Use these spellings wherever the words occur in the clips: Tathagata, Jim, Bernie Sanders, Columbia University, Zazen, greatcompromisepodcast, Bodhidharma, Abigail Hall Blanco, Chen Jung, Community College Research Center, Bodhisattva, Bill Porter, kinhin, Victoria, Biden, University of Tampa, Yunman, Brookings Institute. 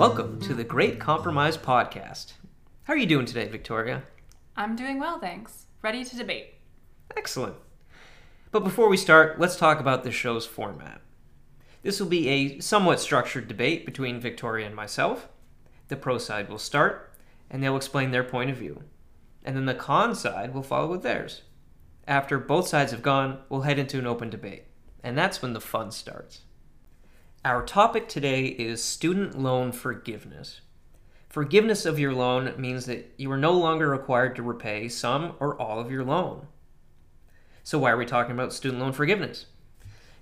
Welcome to the Great Compromise Podcast. How are you doing today, Victoria? I'm doing well, thanks. Ready to debate. Excellent. But before we start, let's talk about the show's format. This will be a somewhat structured debate between Victoria and myself. The pro side will start, and they'll explain their point of view. And then the con side will follow with theirs. After both sides have gone, we'll head into an open debate. And that's when the fun starts. Our topic today is student loan forgiveness. Forgiveness of your loan means that you are no longer required to repay some or all of your loan. So why are we talking about student loan forgiveness?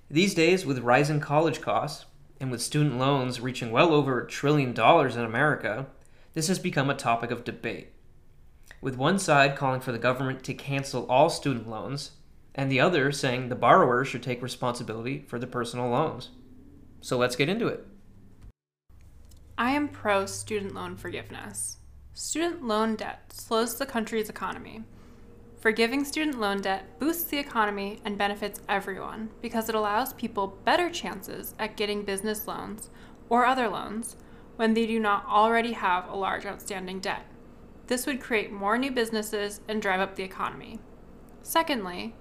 These days, with rising college costs, and with student loans reaching well over $1 trillion in America, this has become a topic of debate, with one side calling for the government to cancel all student loans, and the other saying the borrower should take responsibility for the personal loans. So let's get into it. I am pro student loan forgiveness. Student loan debt slows the country's economy. Forgiving student loan debt boosts the economy and benefits everyone because it allows people better chances at getting business loans or other loans when they do not already have a large outstanding debt. This would create more new businesses and drive up the economy. Secondly,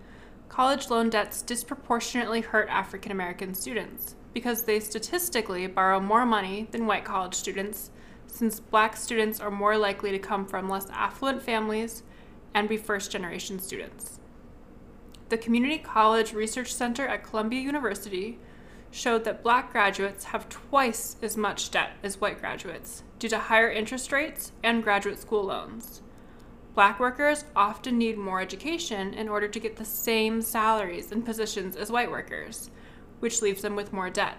college loan debts disproportionately hurt African American students because they statistically borrow more money than white college students, since black students are more likely to come from less affluent families and be first-generation students. The Community College Research Center at Columbia University showed that black graduates have twice as much debt as white graduates due to higher interest rates and graduate school loans. Black workers often need more education in order to get the same salaries and positions as white workers, which leaves them with more debt.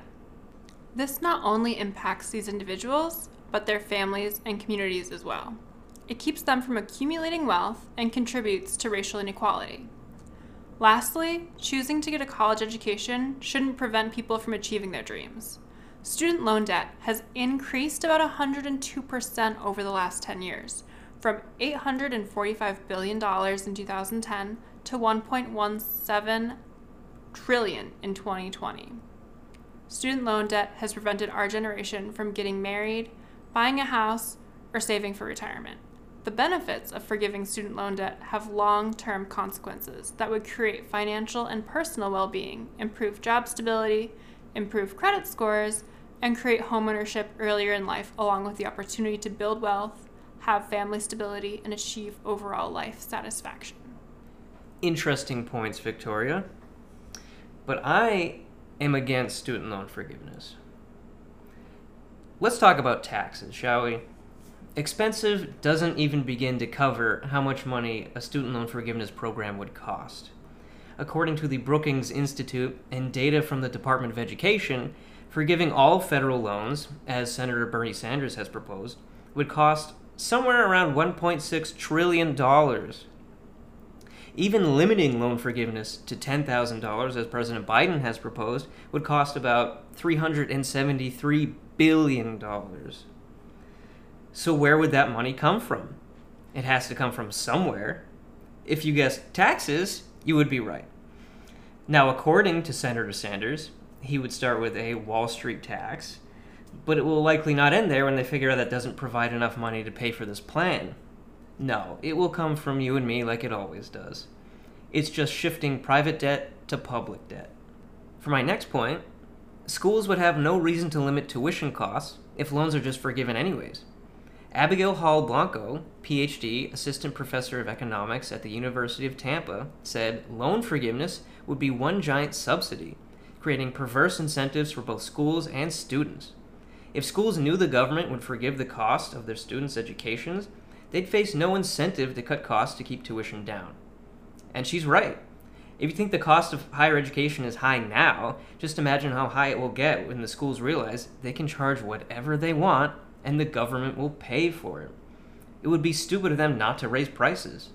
This not only impacts these individuals, but their families and communities as well. It keeps them from accumulating wealth and contributes to racial inequality. Lastly, choosing to get a college education shouldn't prevent people from achieving their dreams. Student loan debt has increased about 102% over the last 10 years, from $845 billion in 2010 to $1.17 trillion in 2020. Student loan debt has prevented our generation from getting married, buying a house, or saving for retirement. The benefits of forgiving student loan debt have long-term consequences that would create financial and personal well-being, improve job stability, improve credit scores, and create homeownership earlier in life, along with the opportunity to build wealth, have family stability, and achieve overall life satisfaction. Interesting points, Victoria. But I am against student loan forgiveness. Let's talk about taxes, shall we? Expensive doesn't even begin to cover how much money a student loan forgiveness program would cost. According to the Brookings Institute and data from the Department of Education, forgiving all federal loans, as Senator Bernie Sanders has proposed, would cost somewhere around $1.6 trillion. Even limiting loan forgiveness to $10,000, as President Biden has proposed, would cost about $373 billion. So where would that money come from? It has to come from somewhere. If you guessed taxes, you would be right. Now, according to Senator Sanders, he would start with a Wall Street tax, but it will likely not end there when they figure out that doesn't provide enough money to pay for this plan. No, it will come from you and me like it always does. It's just shifting private debt to public debt. For my next point, schools would have no reason to limit tuition costs if loans are just forgiven anyways. Abigail Hall Blanco, PhD, assistant professor of economics at the University of Tampa, said loan forgiveness would be one giant subsidy, creating perverse incentives for both schools and students. If schools knew the government would forgive the cost of their students' educations, they'd face no incentive to cut costs to keep tuition down. And she's right. If you think the cost of higher education is high now, just imagine how high it will get when the schools realize they can charge whatever they want and the government will pay for it. It would be stupid of them not to raise prices.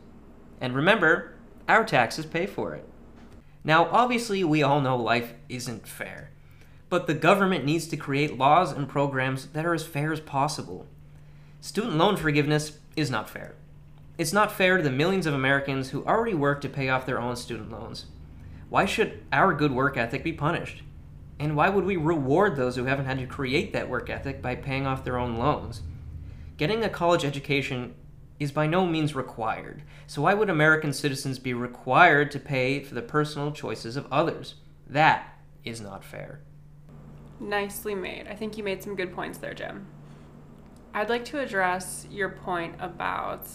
And remember, our taxes pay for it. Now, obviously, we all know life isn't fair, but the government needs to create laws and programs that are as fair as possible. Student loan forgiveness is not fair. It's not fair to the millions of Americans who already work to pay off their own student loans. Why should our good work ethic be punished? And why would we reward those who haven't had to create that work ethic by paying off their own loans? Getting a college education is by no means required, so why would American citizens be required to pay for the personal choices of others? That is not fair. Nicely made. I think you made some good points there, Jim. I'd like to address your point about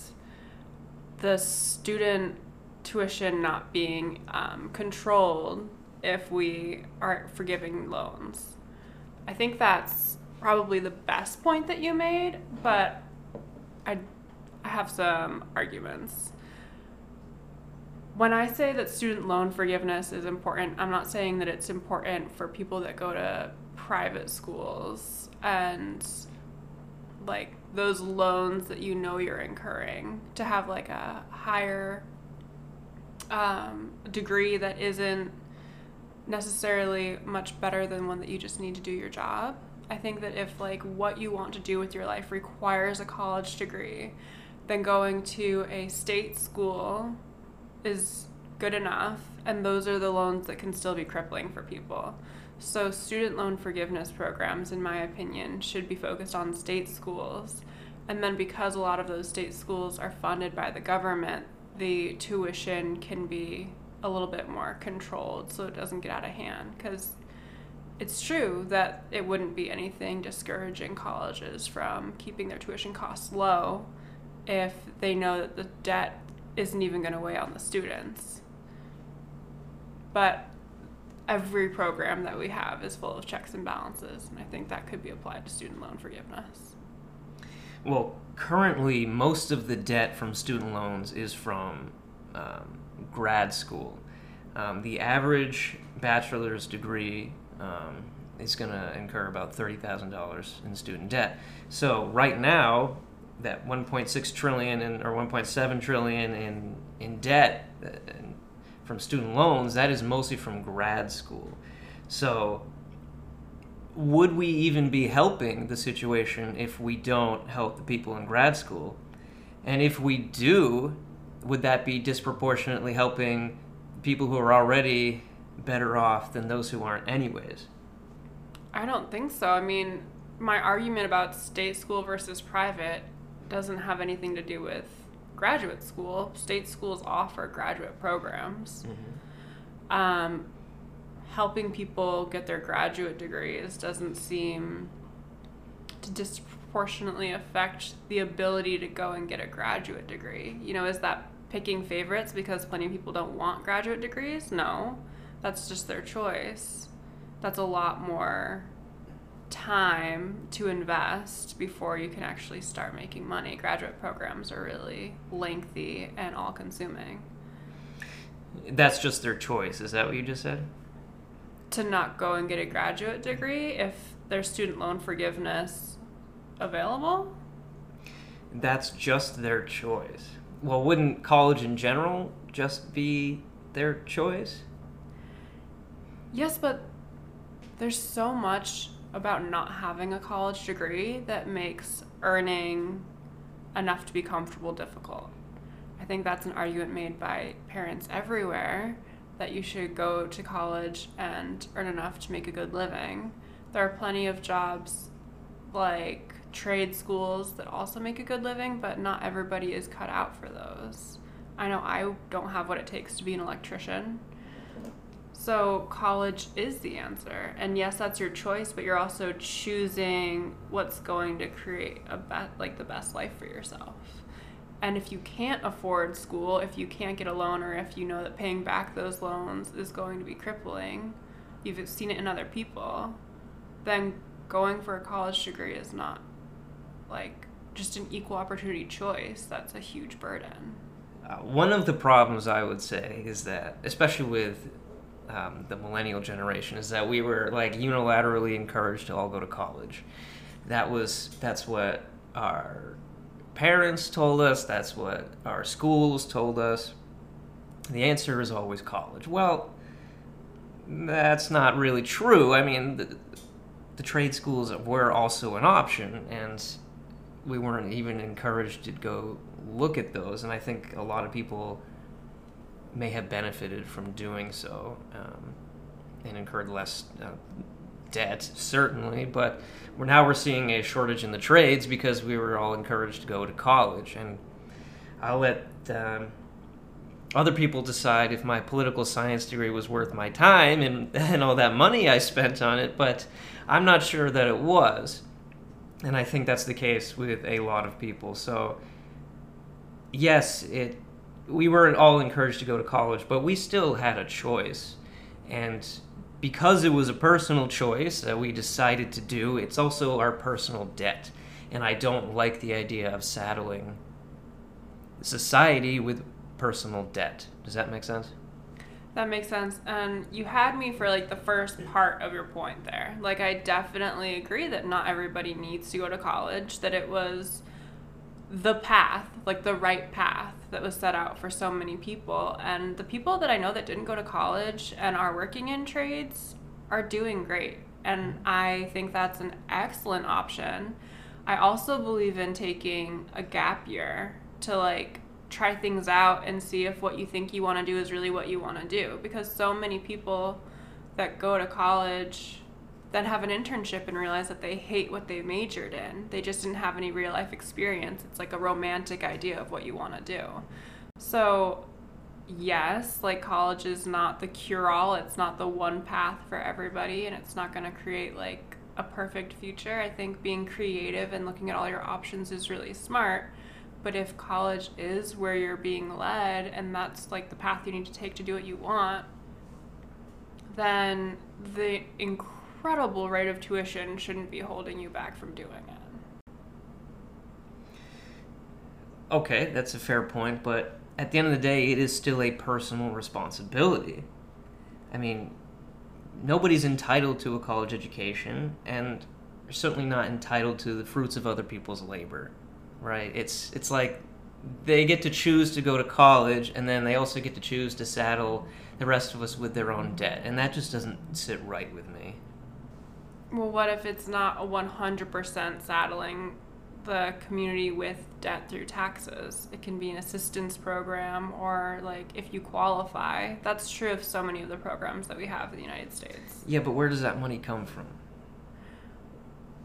the student tuition not being controlled if we aren't forgiving loans. I think that's probably the best point that you made, but I have some arguments. When I say that student loan forgiveness is important, I'm not saying that it's important for people that go to private schools and like those loans that you know you're incurring to have like a higher degree that isn't necessarily much better than one that you just need to do your job. I think that if like what you want to do with your life requires a college degree, then going to a state school is good enough, and those are the loans that can still be crippling for people. So student loan forgiveness programs, in my opinion, should be focused on state schools, and then because a lot of those state schools are funded by the government, the tuition can be a little bit more controlled so it doesn't get out of hand, because it's true that it wouldn't be anything discouraging colleges from keeping their tuition costs low if they know that the debt isn't even going to weigh on the students. But every program that we have is full of checks and balances, and I think that could be applied to student loan forgiveness. Well, currently most of the debt from student loans is from grad school. The average bachelor's degree is going to incur about $30,000 in student debt. So right now, that $1.6 trillion or $1.7 trillion in debt from student loans, that is mostly from grad school. So would we even be helping the situation if we don't help the people in grad school? And if we do, would that be disproportionately helping people who are already better off than those who aren't anyways? I don't think so. I mean, my argument about state school versus private doesn't have anything to do with graduate school. State schools offer graduate programs. Mm-hmm. Helping people get their graduate degrees doesn't seem to disproportionately affect the ability to go and get a graduate degree. You know, is that picking favorites because plenty of people don't want graduate degrees? No. That's just their choice. That's a lot more time to invest before you can actually start making money. Graduate programs are really lengthy and all-consuming. That's just their choice. Is that what you just said? To not go and get a graduate degree if there's student loan forgiveness available? That's just their choice. Well, wouldn't college in general just be their choice? Yes, but there's so much about not having a college degree that makes earning enough to be comfortable difficult. I think that's an argument made by parents everywhere, that you should go to college and earn enough to make a good living. There are plenty of jobs like trade schools that also make a good living, but not everybody is cut out for those. I know I don't have what it takes to be an electrician. So college is the answer. And yes, that's your choice, but you're also choosing what's going to create the best life for yourself. And if you can't afford school, if you can't get a loan, or if you know that paying back those loans is going to be crippling, you've seen it in other people, then going for a college degree is not like just an equal opportunity choice. That's a huge burden. One of the problems I would say is that, especially with the millennial generation, is that we were like unilaterally encouraged to all go to college. That's what our parents told us, that's what our schools told us. The answer is always college. Well, that's not really true. I mean, the trade schools were also an option, and we weren't even encouraged to go look at those, and I think a lot of people may have benefited from doing so. and incurred less debt, certainly, but now we're seeing a shortage in the trades because we were all encouraged to go to college. And I'll let other people decide if my political science degree was worth my time and all that money I spent on it, but I'm not sure that it was. And I think that's the case with a lot of people. So yes, we weren't all encouraged to go to college, but we still had a choice. And because it was a personal choice that we decided to do, it's also our personal debt. And I don't like the idea of saddling society with personal debt. Does that make sense? That makes sense. And you had me for like the first part of your point there. Like, I definitely agree that not everybody needs to go to college, that it was the path, like the right path that was set out for so many people. And the people that I know that didn't go to college and are working in trades are doing great. And I think that's an excellent option. I also believe in taking a gap year to like try things out and see if what you think you want to do is really what you want to do. Because so many people that go to college that have an internship and realize that they hate what they majored in. They just didn't have any real life experience. It's like a romantic idea of what you want to do. So yes, like college is not the cure-all. It's not the one path for everybody, and it's not going to create like a perfect future. I think being creative and looking at all your options is really smart. But if college is where you're being led and that's like the path you need to take to do what you want, then the incredible rate of tuition shouldn't be holding you back from doing it. Okay, that's a fair point, but at the end of the day, it is still a personal responsibility. I mean, nobody's entitled to a college education, and you're certainly not entitled to the fruits of other people's labor. Right, it's like they get to choose to go to college, and then they also get to choose to saddle the rest of us with their own debt, and that just doesn't sit right with me. Well, what if it's not a 100% saddling the community with debt through taxes? It can be an assistance program, or like if you qualify. That's true of so many of the programs that we have in the United States. Yeah, but where does that money come from?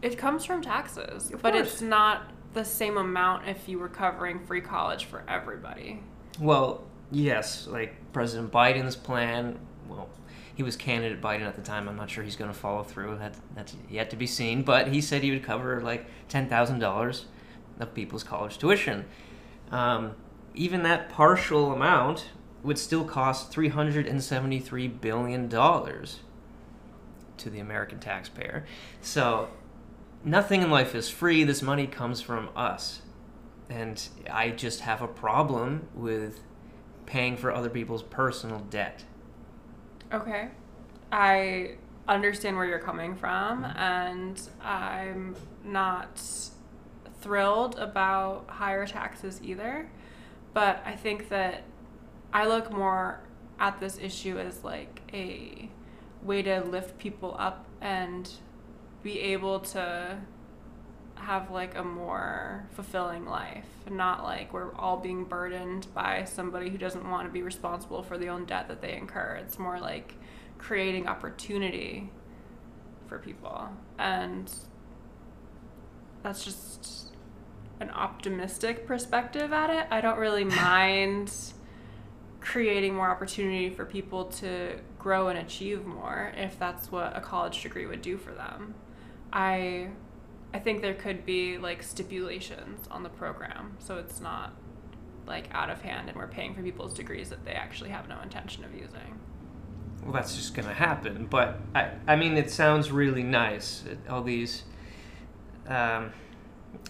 It comes from taxes, but it's not the same amount if you were covering free college for everybody. Well, yes, like President Biden's plan, well, he was candidate Biden at the time. I'm not sure he's going to follow through. That's yet to be seen, but he said he would cover like $10,000 of people's college tuition. Even that partial amount would still cost $373 billion to the American taxpayer. So nothing in life is free. This money comes from us. And I just have a problem with paying for other people's personal debt. Okay. I understand where you're coming from, and I'm not thrilled about higher taxes either. But I think that I look more at this issue as like a way to lift people up and be able to have like a more fulfilling life, not like we're all being burdened by somebody who doesn't want to be responsible for the own debt that they incur. It's more like creating opportunity for people, and that's just an optimistic perspective at it. I don't really mind creating more opportunity for people to grow and achieve more if that's what a college degree would do for them. I think there could be like stipulations on the program, so it's not like out of hand and we're paying for people's degrees that they actually have no intention of using. Well, that's just gonna happen, but I mean, it sounds really nice, all these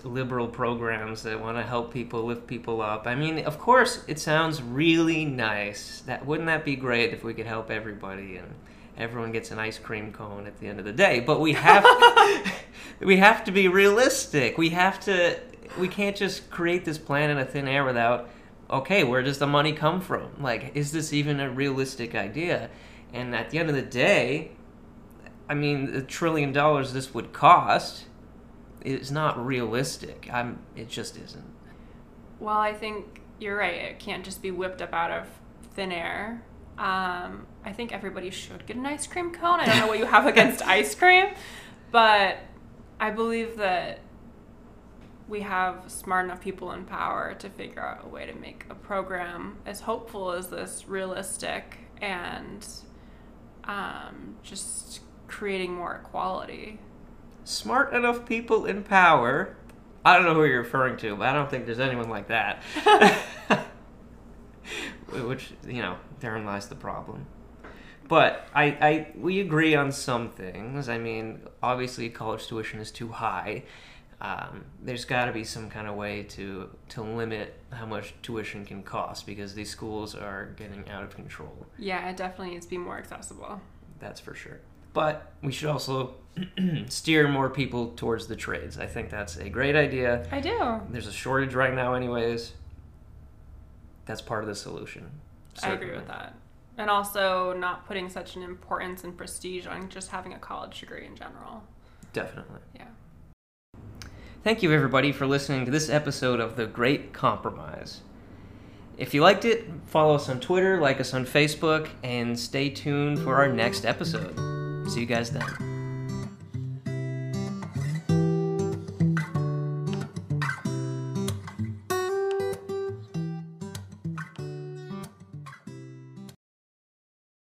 liberal programs that want to help people, lift people up. I mean, of course it sounds really nice. That wouldn't that be great if we could help everybody and everyone gets an ice cream cone at the end of the day? But we have to be realistic. We can't just create this plan in a thin air without, okay, where does the money come from? Like, is this even a realistic idea? And at the end of the day, I mean, $1 trillion this would cost is not realistic. It just isn't. Well, I think you're right. It can't just be whipped up out of thin air. I think everybody should get an ice cream cone. I don't know what you have against ice cream, but I believe that we have smart enough people in power to figure out a way to make a program as hopeful as this realistic and just creating more equality. Smart enough people in power. I don't know who you're referring to, but I don't think there's anyone like that. Which, you know, therein lies the problem. But we agree on some things. I mean, obviously college tuition is too high. There's got to be some kind of way to limit how much tuition can cost, because these schools are getting out of control. Yeah, it definitely needs to be more accessible. That's for sure. But we should also steer more people towards the trades. I think that's a great idea. I do. There's a shortage right now anyways. That's part of the solution. Certainly. I agree with that. And also not putting such an importance and prestige on just having a college degree in general. Definitely. Yeah. Thank you, everybody, for listening to this episode of The Great Compromise. If you liked it, follow us on Twitter, like us on Facebook, and stay tuned for our next episode. See you guys then.